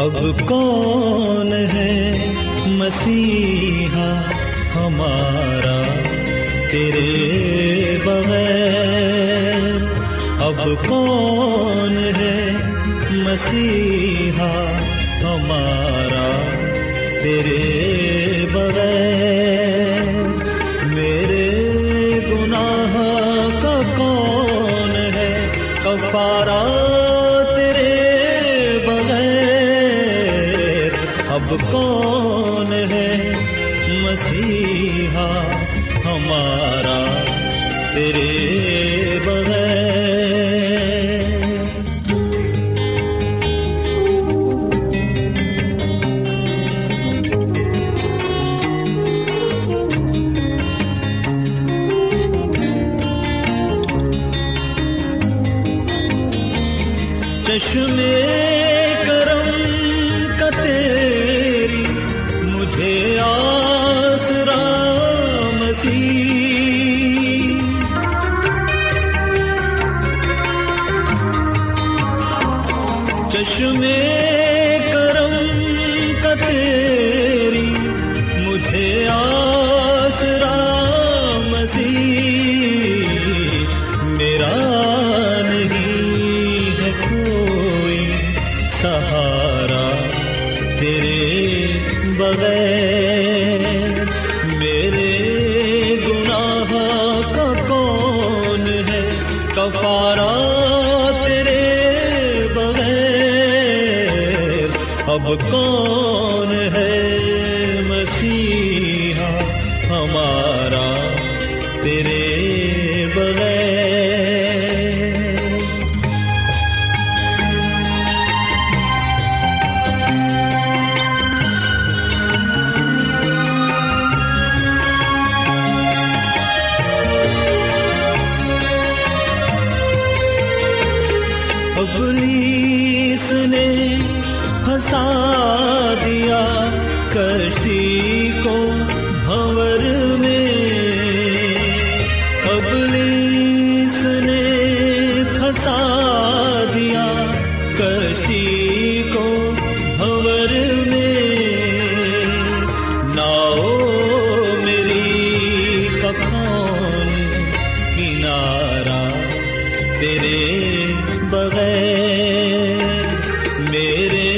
اب کون ہے مسیحا ہمارا تیرے بغیر، اب کون ہے مسیحا ہمارا تیرے بغیر، میرے گناہ کا کون ہے کفارہ کون ہے مسیحا ہمارا تیرے بغیر۔ چشمے کون ہے مسیحا ہمارا تیرے بغیر۔ ابلیس نے ہنسا دیا کشتی کو بھنور میں، ابلیس نے پھنسا دیا کشتی کو بھنور میں، ناؤ میری کا کون کنارہ تیرے بغیر، میرے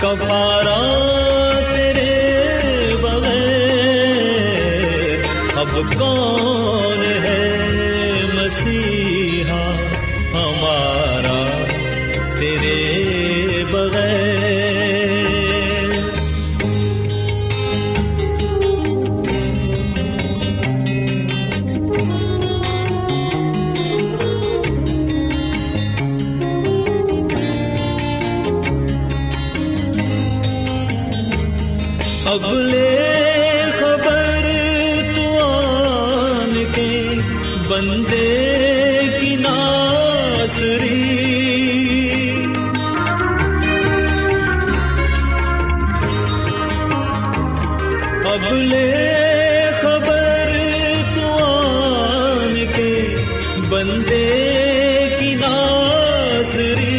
کفارہ تیرے بغیر، اب کون ہے مسیحا ہمارا تیرے بغیر۔ اب لے خبر تو آ بندے کی ناصری، اب لے خبر تو آن کے بندے کی ناصری،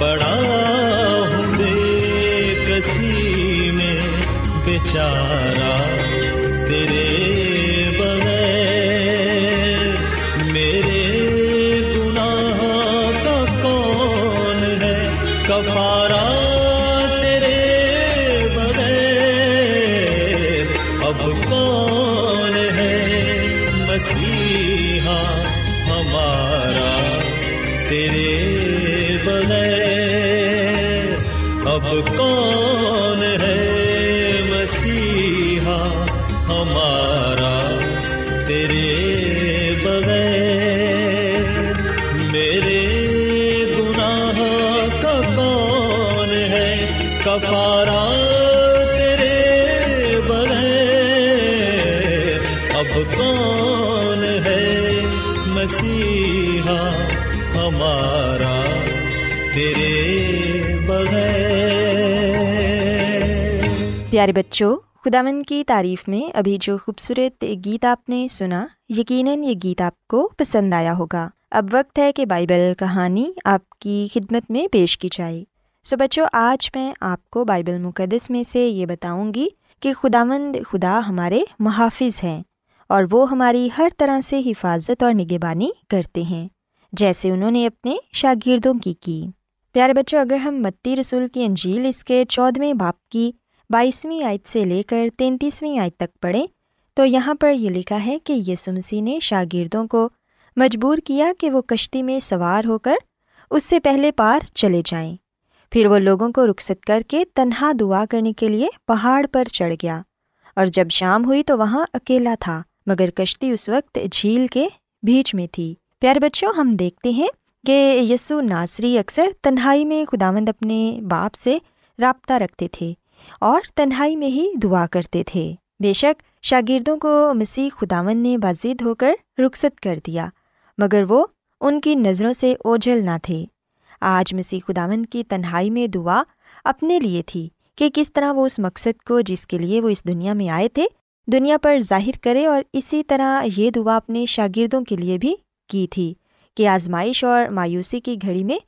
پڑا ہوں بے کسی میں بیچارہ تیرے کون ہے مسیحا ہمارا تیرے بغیر، میرے گناہ کا کون ہے کفارہ تیرے بغیر، اب کون ہے مسیحا ہمارا تیرے بغیر۔ پیارے بچوں، خداوند کی تعریف میں ابھی جو خوبصورت گیت آپ نے سنا، یقیناً یہ گیت آپ کو پسند آیا ہوگا۔ اب وقت ہے کہ بائبل کہانی آپ کی خدمت میں پیش کی جائے۔ سو بچوں، آج میں آپ کو بائبل مقدس میں سے یہ بتاؤں گی کہ خداوند خدا ہمارے محافظ ہیں اور وہ ہماری ہر طرح سے حفاظت اور نگہبانی کرتے ہیں، جیسے انہوں نے اپنے شاگردوں کی۔ پیارے بچوں، اگر ہم متی رسول کی انجیل اس کے 14ویں باب کی 22ویں آیت سے لے کر 33ویں آیت تک پڑھیں تو یہاں پر یہ لکھا ہے کہ یسوع مسیح نے شاگردوں کو مجبور کیا کہ وہ کشتی میں سوار ہو کر اس سے پہلے پار چلے جائیں۔ پھر وہ لوگوں کو رخصت کر کے تنہا دعا کرنے کے لیے پہاڑ پر چڑھ گیا، اور جب شام ہوئی تو وہاں اکیلا تھا، مگر کشتی اس وقت جھیل کے بیچ میں تھی۔ پیارے بچوں، ہم دیکھتے ہیں کہ یسوع ناصری اکثر تنہائی میں خداوند اپنے باپ سے رابطہ رکھتے تھے اور تنہائی میں ہی دعا کرتے تھے۔ بے شک شاگردوں کو مسیح خداوند نے بازید ہو کر رخصت کر دیا، مگر وہ ان کی نظروں سے اوجھل نہ تھے۔ آج مسیح خداوند کی تنہائی میں دعا اپنے لیے تھی کہ کس طرح وہ اس مقصد کو جس کے لیے وہ اس دنیا میں آئے تھے دنیا پر ظاہر کرے، اور اسی طرح یہ دعا اپنے شاگردوں کے لیے بھی کی تھی کہ آزمائش اور مایوسی کی گھڑی میں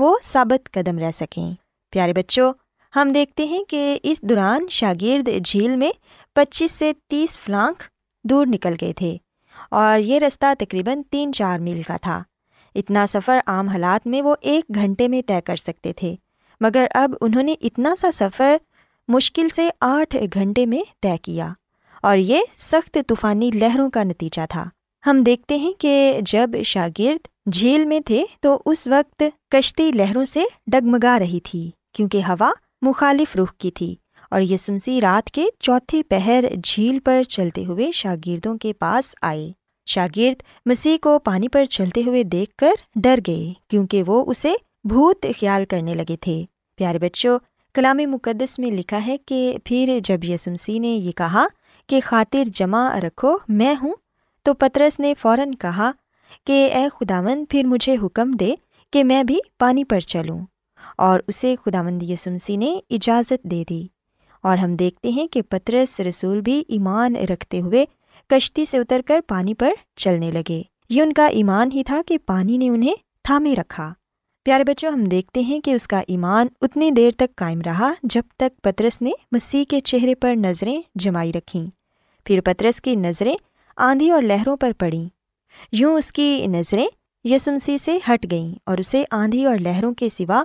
وہ ثابت قدم رہ سکیں۔ پیارے بچوں، ہم دیکھتے ہیں کہ اس دوران شاگرد جھیل میں 25 سے 30 فلانگ دور نکل گئے تھے، اور یہ رستہ تقریباً 3-4 میل کا تھا۔ اتنا سفر عام حالات میں وہ 1 گھنٹے میں طے کر سکتے تھے، مگر اب انہوں نے اتنا سا سفر مشکل سے 8 گھنٹے میں طے کیا، اور یہ سخت طوفانی لہروں کا نتیجہ تھا۔ ہم دیکھتے ہیں کہ جب شاگرد جھیل میں تھے تو اس وقت کشتی لہروں سے ڈگمگا رہی تھی، کیونکہ ہوا مخالف رخ کی تھی، اور یسوع مسیح رات کے 4ویں پہر جھیل پر چلتے ہوئے شاگردوں کے پاس آئے۔ شاگرد مسیح کو پانی پر چلتے ہوئے دیکھ کر ڈر گئے، کیونکہ وہ اسے بھوت خیال کرنے لگے تھے۔ پیارے بچوں، کلام مقدس میں لکھا ہے کہ پھر جب یسوع مسیح نے یہ کہا کہ خاطر جمع رکھو میں ہوں، تو پترس نے فوراً کہا کہ اے خداوند، پھر مجھے حکم دے کہ میں بھی پانی پر چلوں، اور اسے خداوند یسوع مسیح نے اجازت دے دی۔ اور ہم دیکھتے ہیں کہ پترس رسول بھی ایمان رکھتے ہوئے کشتی سے اتر کر پانی پر چلنے لگے۔ یہ ان کا ایمان ہی تھا کہ پانی نے انہیں تھامے رکھا۔ پیارے بچوں، ہم دیکھتے ہیں کہ اس کا ایمان اتنی دیر تک قائم رہا جب تک پترس نے مسیح کے چہرے پر نظریں جمائی رکھیں۔ پھر پترس کی نظریں آندھی اور لہروں پر پڑیں، یوں اس کی نظریں یسوع مسیح سے ہٹ گئیں اور اسے آندھی اور لہروں کے سوا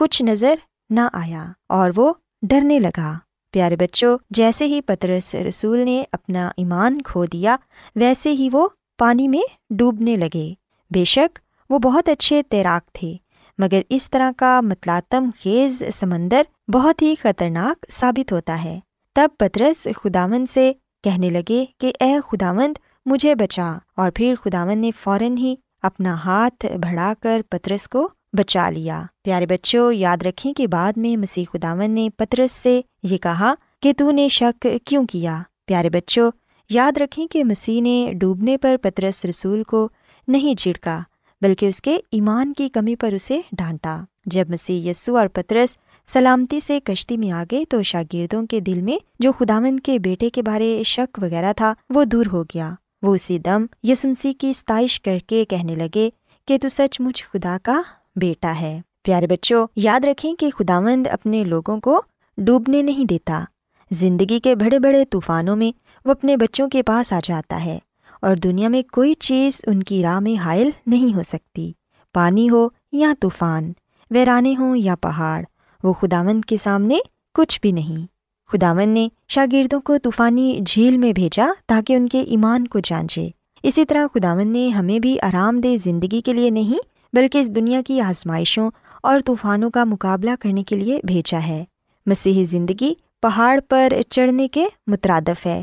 کچھ نظر نہ آیا، اور وہ ڈرنے لگا۔ پیارے بچوں، جیسے ہی پترس رسول نے اپنا ایمان کھو دیا، ویسے ہی وہ پانی میں ڈوبنے لگے۔ بے شک وہ بہت اچھے تیراک تھے، مگر اس طرح کا متلاطم خیز سمندر بہت ہی خطرناک ثابت ہوتا ہے۔ تب پترس خداوند سے کہنے لگے کہ اے خداوند، مجھے بچا، اور پھر خداوند نے فوراً ہی اپنا ہاتھ بڑھا کر پترس کو بچا لیا۔ پیارے بچوں، یاد رکھیں کہ بعد میں مسیح خداوند نے پترس سے یہ کہا کہ تو نے شک کیوں کیا۔ پیارے بچوں، یاد رکھیں کہ مسیح نے ڈوبنے پر پطرس رسول کو نہیں جھڑکا بلکہ اس کے ایمان کی کمی پر اسے ڈانٹا۔ جب مسیح یسوع اور پطرس سلامتی سے کشتی میں آ گئے تو شاگردوں کے دل میں جو خداوند کے بیٹے کے بارے شک وغیرہ تھا وہ دور ہو گیا۔ وہ اسی دم یسوع مسیح کی ستائش کر کے کہنے لگے کہ تو سچ مچ خدا کا بیٹا ہے۔ پیارے بچوں، یاد رکھیں کہ خداوند اپنے لوگوں کو ڈوبنے نہیں دیتا۔ زندگی کے بڑے بڑے طوفانوں میں وہ اپنے بچوں کے پاس آ جاتا ہے اور دنیا میں کوئی چیز ان کی راہ میں حائل نہیں ہو سکتی۔ پانی ہو یا طوفان، ویرانے ہوں یا پہاڑ، وہ خداوند کے سامنے کچھ بھی نہیں۔ خداوند نے شاگردوں کو طوفانی جھیل میں بھیجا تاکہ ان کے ایمان کو جانچے۔ اسی طرح خداوند نے ہمیں بھی آرام دہ زندگی کے لیے نہیں بلکہ اس دنیا کی آزمائشوں اور طوفانوں کا مقابلہ کرنے کے لیے بھیجا ہے۔ مسیحی زندگی پہاڑ پر چڑھنے کے مترادف ہے۔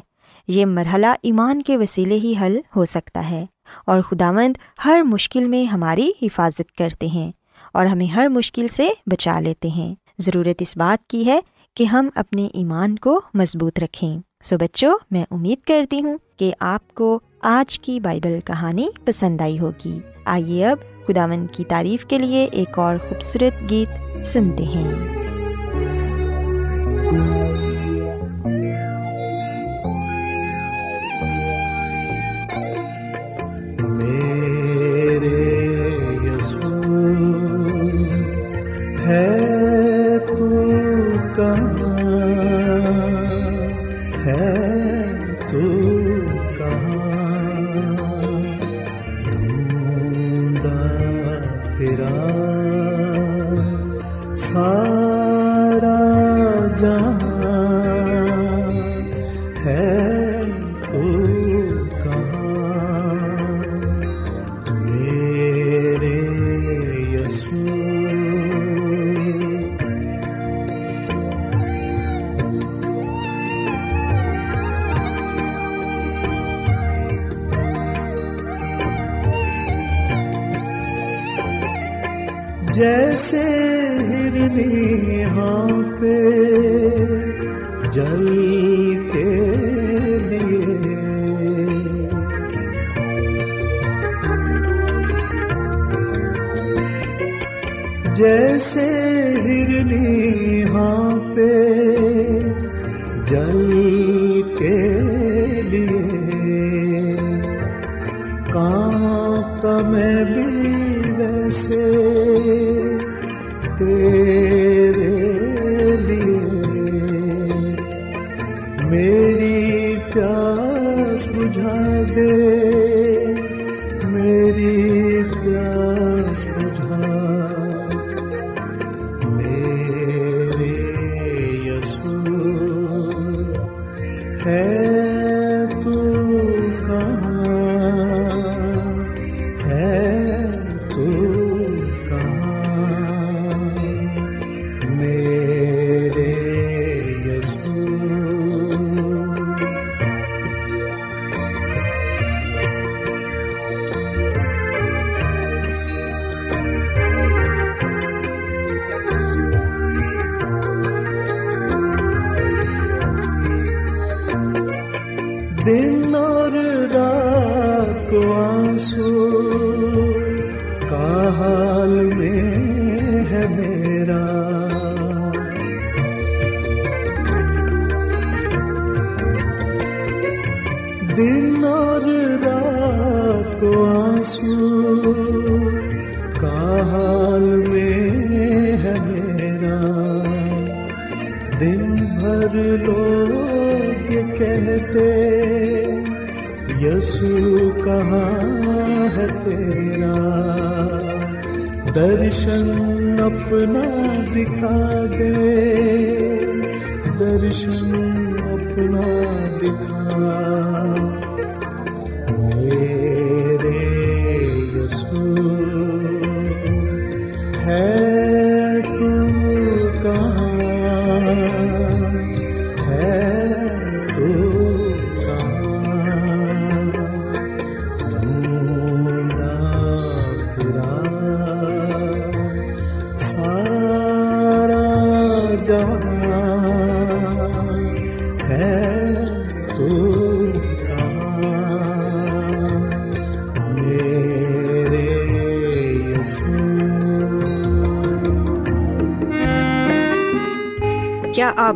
یہ مرحلہ ایمان کے وسیلے ہی حل ہو سکتا ہے، اور خداوند ہر مشکل میں ہماری حفاظت کرتے ہیں اور ہمیں ہر مشکل سے بچا لیتے ہیں۔ ضرورت اس بات کی ہے کہ ہم اپنے ایمان کو مضبوط رکھیں۔ سو بچوں، میں امید کرتی ہوں کہ آپ کو آج کی بائبل کہانی پسند آئی ہوگی۔ آئیے اب خداوند کی تعریف کے لیے ایک اور خوبصورت گیت سنتے ہیں۔ میرے یسوع ہے تو کہاں ہے، تو سارا جہاں ہے تو کہاں، میرے یسوع جیسے ہاں پہ جل کے لیے جیسے ہرنی ہاں پہ جل کے لیے کانپتا میں بھی ویسے تیرے لیے، میری پیاس بجھا دے، میری پیاس بجھا، میرے یسوع ہے تو کہاں ہے تو یسوع کہاں ہے تیرا، درشن اپنا دکھا دے، درشن اپنا دکھا، ہے تو کیا آپ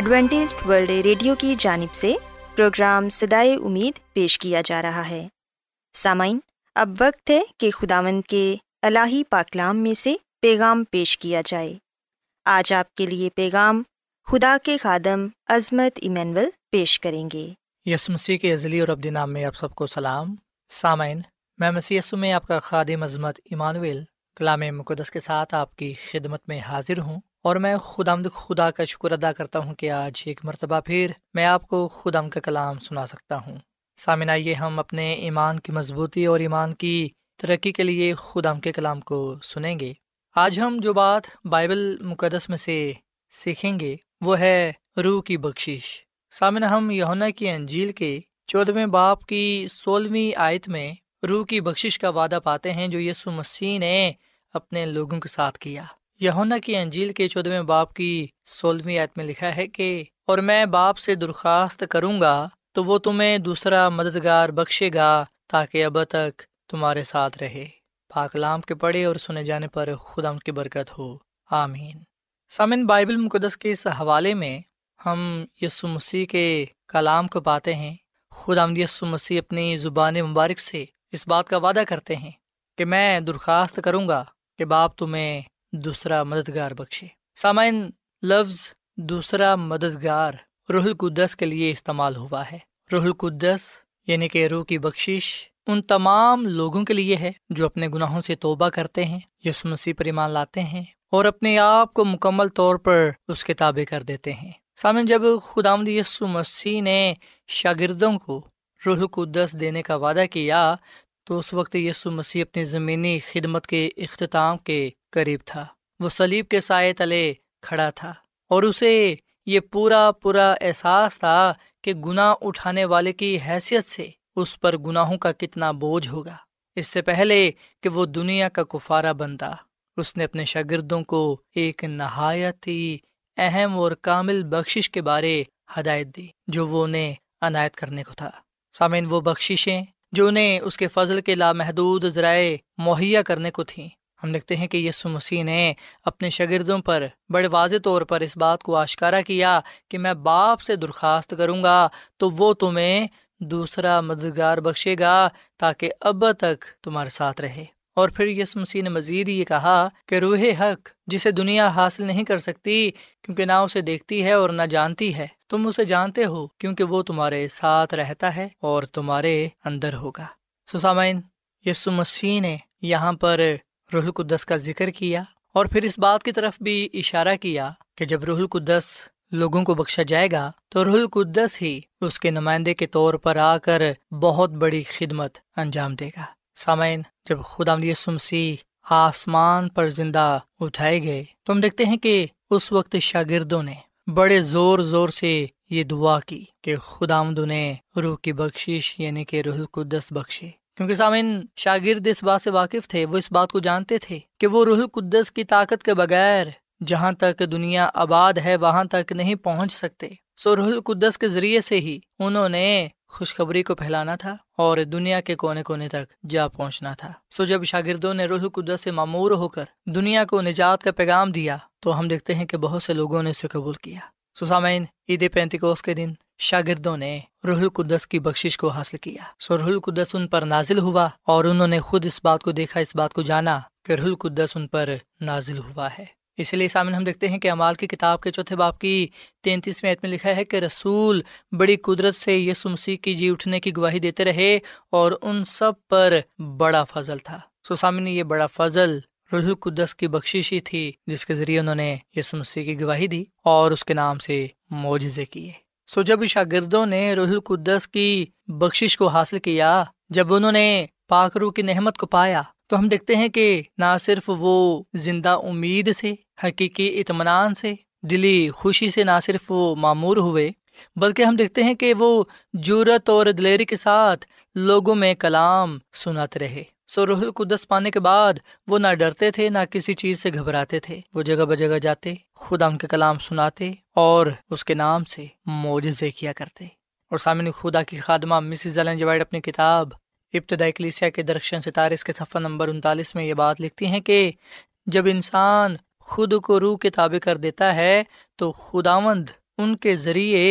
ایڈوینٹسٹ ورلڈ ریڈیو کی جانب سے پروگرام صدائے امید پیش کیا جا رہا ہے۔ سامعین، اب وقت ہے کہ خداوند کے الہی پاکلام میں سے پیغام پیش کیا جائے۔ آج آپ کے لیے پیغام خدا کے خادم عظمت ایمینول پیش کریں گے۔ یسوع مسیح کے ازلی اور ابدی نام میں آپ سب کو سلام۔ سامعین، میں مسیح یسوع میں آپ کا خادم عظمت ایمانویل کلام مقدس کے ساتھ آپ کی خدمت میں حاضر ہوں، اور میں خداوند خدا کا شکر ادا کرتا ہوں کہ آج ایک مرتبہ پھر میں آپ کو خداوند کا کلام سنا سکتا ہوں۔ سامعین، آئیے ہم اپنے ایمان کی مضبوطی اور ایمان کی ترقی کے لیے خداوند کے کلام کو سنیں گے۔ آج ہم جو بات بائبل مقدس میں سے سیکھیں گے وہ ہے روح کی بخشش۔ سامعین، ہم یوحنا کی انجیل کے 14 باب کی 16 آیت میں روح کی بخشش کا وعدہ پاتے ہیں جو یسوع مسیح نے اپنے لوگوں کے ساتھ کیا۔ یوحنا کی انجیل کے 14 باب کی 16 آیت میں لکھا ہے کہ اور میں باپ سے درخواست کروں گا تو وہ تمہیں دوسرا مددگار بخشے گا تاکہ اب تک تمہارے ساتھ رہے۔ پاک کلام کے پڑھے اور سنے جانے پر خدا ان کی برکت ہو، آمین۔ سامن، بائبل مقدس کے اس حوالے میں ہم یسوع مسیح کے کلام کو پاتے ہیں۔ خدا یسوع مسیح اپنی زبان مبارک سے اس بات کا وعدہ کرتے ہیں کہ میں درخواست کروں گا کہ باپ تمہیں دوسرا مددگار بخشے۔ سامعین، لفظ دوسرا مددگار روح القدس کے لیے استعمال ہوا ہے۔ روح القدس یعنی کہ روح کی بخشش ان تمام لوگوں کے لیے ہے جو اپنے گناہوں سے توبہ کرتے ہیں، یسوع مسیح پر ایمان لاتے ہیں اور اپنے آپ کو مکمل طور پر اس کے تابع کر دیتے ہیں۔ سامعین، جب خداوند یسوع مسیح نے شاگردوں کو روح القدس دینے کا وعدہ کیا تو اس وقت یسوع مسیح اپنی زمینی خدمت کے اختتام کے قریب تھا۔ وہ صلیب کے سائے تلے کھڑا تھا اور اسے یہ پورا احساس تھا کہ گناہ اٹھانے والے کی حیثیت سے اس پر گناہوں کا کتنا بوجھ ہوگا۔ اس سے پہلے کہ وہ دنیا کا کفارہ بنتا، اس نے اپنے شاگردوں کو ایک نہایت ہی اہم اور کامل بخشش کے بارے ہدایت دی جو وہ انہیں عنایت کرنے کو تھا۔ سامعین، وہ بخششیں جو انہیں اس کے فضل کے لامحدود ذرائع مہیا کرنے کو تھیں۔ ہم دیکھتے ہیں کہ یسوع مسیح نے اپنے شاگردوں پر بڑے واضح طور پر اس بات کو آشکارا کیا کہ میں باپ سے درخواست کروں گا تو وہ تمہیں دوسرا مددگار بخشے گا تاکہ اب تک تمہارے ساتھ رہے۔ اور پھر یسوع مسیح نے مزید یہ کہا کہ روح حق جسے دنیا حاصل نہیں کر سکتی کیونکہ نہ اسے دیکھتی ہے اور نہ جانتی ہے، تم اسے جانتے ہو کیونکہ وہ تمہارے ساتھ رہتا ہے اور تمہارے اندر ہوگا۔ سامعین، یسوع مسیح نے یہاں پر روح القدس کا ذکر کیا اور پھر اس بات کی طرف بھی اشارہ کیا کہ جب روح القدس لوگوں کو بخشا جائے گا تو روح القدس ہی اس کے نمائندے کے طور پر آ کر بہت بڑی خدمت انجام دے گا۔ سامعین، جب خداوند یسوع مسیح آسمان پر زندہ اٹھائے گئے تو ہم دیکھتے ہیں کہ اس وقت شاگردوں نے بڑے زور سے یہ دعا کی کہ خداوند انہیں روح کی بخشش یعنی کہ روح القدس بخشے۔ کیونکہ سامعین شاگرد اس بات سے واقف تھے، وہ اس بات کو جانتے تھے کہ وہ روح القدس کی طاقت کے بغیر جہاں تک دنیا آباد ہے وہاں تک نہیں پہنچ سکتے۔ سو روح القدس کے ذریعے سے ہی انہوں نے خوشخبری کو پھیلانا تھا اور دنیا کے کونے کونے تک جا پہنچنا تھا۔ سو جب شاگردوں نے روح القدس سے معمور ہو کر دنیا کو نجات کا پیغام دیا تو ہم دیکھتے ہیں کہ بہت سے لوگوں نے اسے قبول کیا۔ سو سامعین، عید پینتیکوست کے دن شاگردوں نے روح القدس کی بخشش کو حاصل کیا۔ سو روح القدس ان پر نازل ہوا اور انہوں نے خود اس بات کو دیکھا، اس بات کو جانا کہ روح القدس ان پر نازل ہوا ہے۔ اس لیے سامنے ہم دیکھتے ہیں کہ اعمال کی کتاب کے 4 باب کی 33 آیت میں لکھا ہے کہ رسول بڑی قدرت سے یسوع مسیح کی جی اٹھنے کی گواہی دیتے رہے اور ان سب پر بڑا فضل تھا۔ سو سامنے یہ بڑا فضل روح القدس کی بخشش ہی تھی جس کے ذریعے انہوں نے یسوع مسیح کی گواہی دی اور اس کے نام سے معجزے کیے۔ سو جب شاگردوں نے روح القدس کی بخشش کو حاصل کیا، جب انہوں نے پاک روح کی نعمت کو پایا تو ہم دیکھتے ہیں کہ نہ صرف وہ زندہ امید سے، حقیقی اطمینان سے، دلی خوشی سے نہ صرف وہ معمور ہوئے بلکہ ہم دیکھتے ہیں کہ وہ جرأت اور دلیری کے ساتھ لوگوں میں کلام سناتے رہے۔ سو روح القدس پانے کے بعد وہ نہ ڈرتے تھے، نہ کسی چیز سے گھبراتے تھے۔ وہ جگہ بہ جگہ جاتے، خدا ان کے کلام سناتے اور اس کے نام سے معجزے کیا کرتے۔ اور سامنے خدا کی خادمہ مسز ایلن جی وائٹ اپنی کتاب ابتدائی کلیسیا کے درخشن ستارے اس کے صفحہ نمبر 39 میں یہ بات لکھتی ہیں کہ جب انسان خود کو روح کے تابع کر دیتا ہے تو خداوند ان کے ذریعے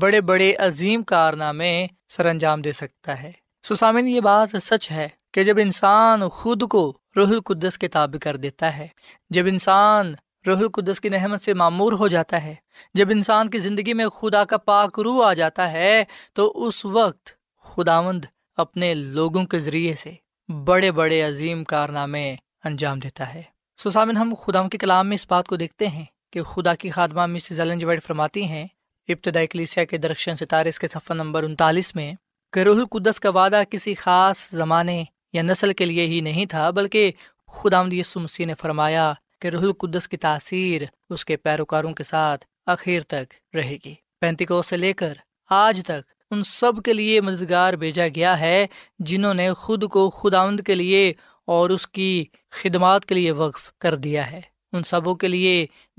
بڑے بڑے عظیم کارنامے سر انجام دے سکتا ہے۔ سو سامعین، یہ بات سچ ہے کہ جب انسان خود کو روح القدس کے تابع کر دیتا ہے، جب انسان روح القدس کی نعمت سے معمور ہو جاتا ہے، جب انسان کی زندگی میں خدا کا پاک روح آ جاتا ہے تو اس وقت خداوند اپنے لوگوں کے ذریعے سے بڑے بڑے عظیم کارنامے انجام دیتا ہے۔ سو سامن، ہم خدا کے کلام میں اس بات کو دیکھتے ہیں کہ خدا کی خادمہ مسز ایلن جی وائٹ فرماتی ہیں ابتدائی کلیسیا کے درخشن ستارے اس کے صفحہ نمبر 39 میں کہ روح القدس کا وعدہ کسی خاص زمانے یا نسل کے لیے ہی نہیں تھا، بلکہ خداوند یسوع مسیح نے فرمایا کہ روح القدس کی تاثیر اس کے پیروکاروں کے ساتھ آخر تک رہے گی۔ پینتیکوست سے لے کر آج تک ان سب کے لیے مددگار بھیجا گیا ہے جنہوں نے خود کو خداوند کے لیے اور اس کی خدمات کے لیے وقف کر دیا ہے، ان سبوں کے لیے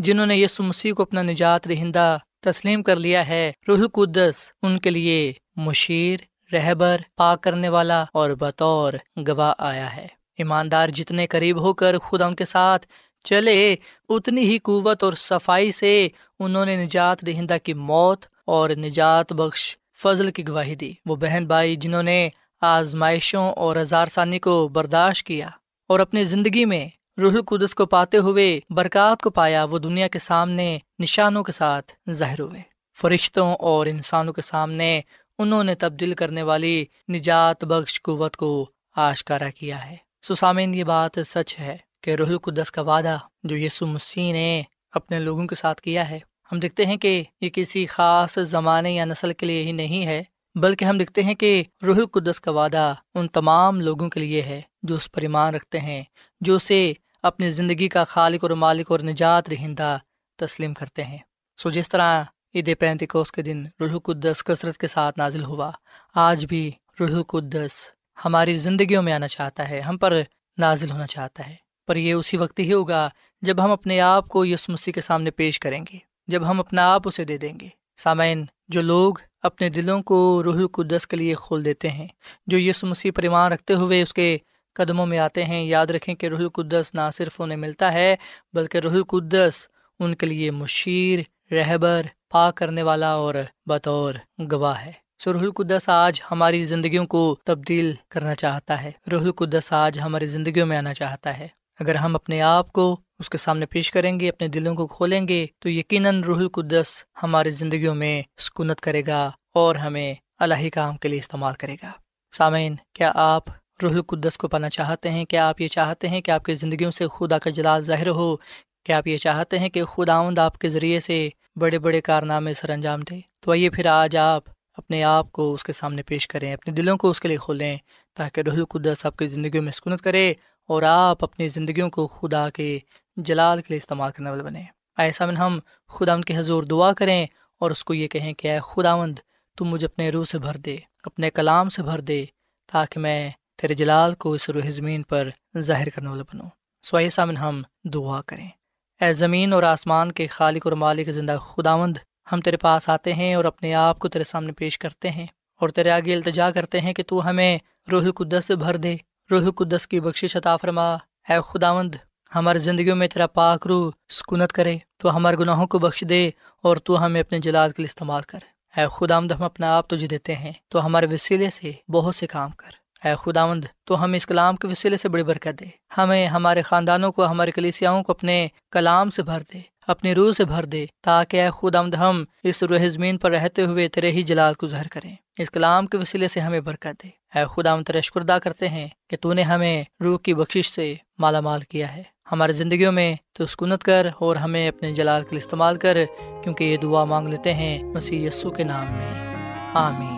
جنہوں نے یسوع مسیح کو اپنا نجات دہندہ تسلیم کر لیا ہے۔ روح القدس ان کے لیے مشیر، رہبر، پاک کرنے والا اور بطور گواہ آیا ہے۔ ایماندار جتنے قریب ہو کر خدا ان کے ساتھ چلے، اتنی ہی قوت اور صفائی سے انہوں نے نجات دہندہ کی موت اور نجات بخش فضل کی گواہی دی۔ وہ بہن بھائی جنہوں نے آزمائشوں اور ہزار سانی کو برداشت کیا اور اپنی زندگی میں روح القدس کو پاتے ہوئے برکات کو پایا، وہ دنیا کے سامنے نشانوں کے ساتھ ظاہر ہوئے۔ فرشتوں اور انسانوں کے سامنے انہوں نے تبدیل کرنے والی نجات بخش قوت کو آشکارا کیا ہے۔ سو سامعین، یہ بات سچ ہے کہ روح القدس کا وعدہ جو یسوع مسیح نے اپنے لوگوں کے ساتھ کیا ہے، ہم دیکھتے ہیں کہ یہ کسی خاص زمانے یا نسل کے لیے ہی نہیں ہے، بلکہ ہم دیکھتے ہیں کہ روح القدس کا وعدہ ان تمام لوگوں کے لیے ہے جو اس پر ایمان رکھتے ہیں، جو اسے اپنی زندگی کا خالق اور مالک اور نجات دہندہ تسلیم کرتے ہیں۔ سو جس طرح عید پینتیکوست کے دن روح القدس کثرت کے ساتھ نازل ہوا، آج بھی روح القدس ہماری زندگیوں میں آنا چاہتا ہے، ہم پر نازل ہونا چاہتا ہے، پر یہ اسی وقت ہی ہوگا جب ہم اپنے آپ کو یسوع مسیح کے سامنے پیش کریں گے، جب ہم اپنا آپ اسے دے دیں گے۔ سامعین، جو لوگ اپنے دلوں کو روح القدس کے لیے کھول دیتے ہیں، جو یسوع مسیح پر ایمان رکھتے ہوئے اس کے قدموں میں آتے ہیں، یاد رکھیں کہ روح القدس نہ صرف انہیں ملتا ہے بلکہ روح القدس ان کے لیے مشیر، رہبر، پاک کرنے والا اور بطور گواہ ہے۔ سو روح القدس آج ہماری زندگیوں کو تبدیل کرنا چاہتا ہے، روح القدس آج ہماری زندگیوں میں آنا چاہتا ہے۔ اگر ہم اپنے آپ کو اس کے سامنے پیش کریں گے، اپنے دلوں کو کھولیں گے تو یقیناً روح القدس ہماری زندگیوں میں سکونت کرے گا اور ہمیں الہی کام کے لیے استعمال کرے گا۔ سامعین، کیا آپ روح القدس کو پانا چاہتے ہیں؟ کیا آپ یہ چاہتے ہیں کہ آپ کی زندگیوں سے خدا کا جلال ظاہر ہو؟ کیا آپ یہ چاہتے ہیں کہ خداوند آپ کے ذریعے سے بڑے بڑے کارنامے سر انجام دے؟ تو آئیے پھر آج آپ اپنے آپ کو اس کے سامنے پیش کریں، اپنے دلوں کو اس کے لیے کھولیں تاکہ روح القدس آپ کی زندگیوں میں سکونت کرے اور آپ اپنی زندگیوں کو خدا کے جلال کے لیے استعمال کرنے والے بنیں۔ آئے سامن، ہم خداوند کے حضور دعا کریں اور اس کو یہ کہیں کہ اے خداوند، تم مجھے اپنے روح سے بھر دے، اپنے کلام سے بھر دے، تاکہ میں تیرے جلال کو اس روح زمین پر ظاہر کرنے والا بنو۔ سو آئیے سامنے ہم دعا کریں۔ اے زمین اور آسمان کے خالق اور مالک زندہ خداوند، ہم تیرے پاس آتے ہیں اور اپنے آپ کو تیرے سامنے پیش کرتے ہیں اور تیرے آگے التجا کرتے ہیں کہ تو ہمیں روح القدس بھر دے، روح القدس کی بخشش عطا فرما۔ اے خداوند، ہماری زندگیوں میں تیرا پاک روح سکونت کرے، تو ہمارے گناہوں کو بخش دے اور تو ہمیں اپنے جلال کے لیے استعمال کر۔ اے خداوند، ہم اپنا آپ تجھے دیتے ہیں، تو ہمارے وسیلے سے بہت سے کام کر۔ اے خداوند، تو ہم اس کلام کے وسیلے سے بڑی برکت دے، ہمیں، ہمارے خاندانوں کو، ہمارے کلیسیاؤں کو اپنے کلام سے بھر دے، اپنی روح سے بھر دے، تاکہ اے خداوند ہم اس روح زمین پر رہتے ہوئے تیرے ہی جلال کو ظاہر کریں۔ اس کلام کے وسیلے سے ہمیں برکت دے۔ اے خداوند، تیرا شکر ادا کرتے ہیں کہ تو نے ہمیں روح کی بخشش سے مالا مال کیا ہے۔ ہماری زندگیوں میں تو سکونت کر اور ہمیں اپنے جلال کے لیے استعمال کر، کیونکہ یہ دعا مانگ لیتے ہیں مسیح یسوع کے نام میں، آمین۔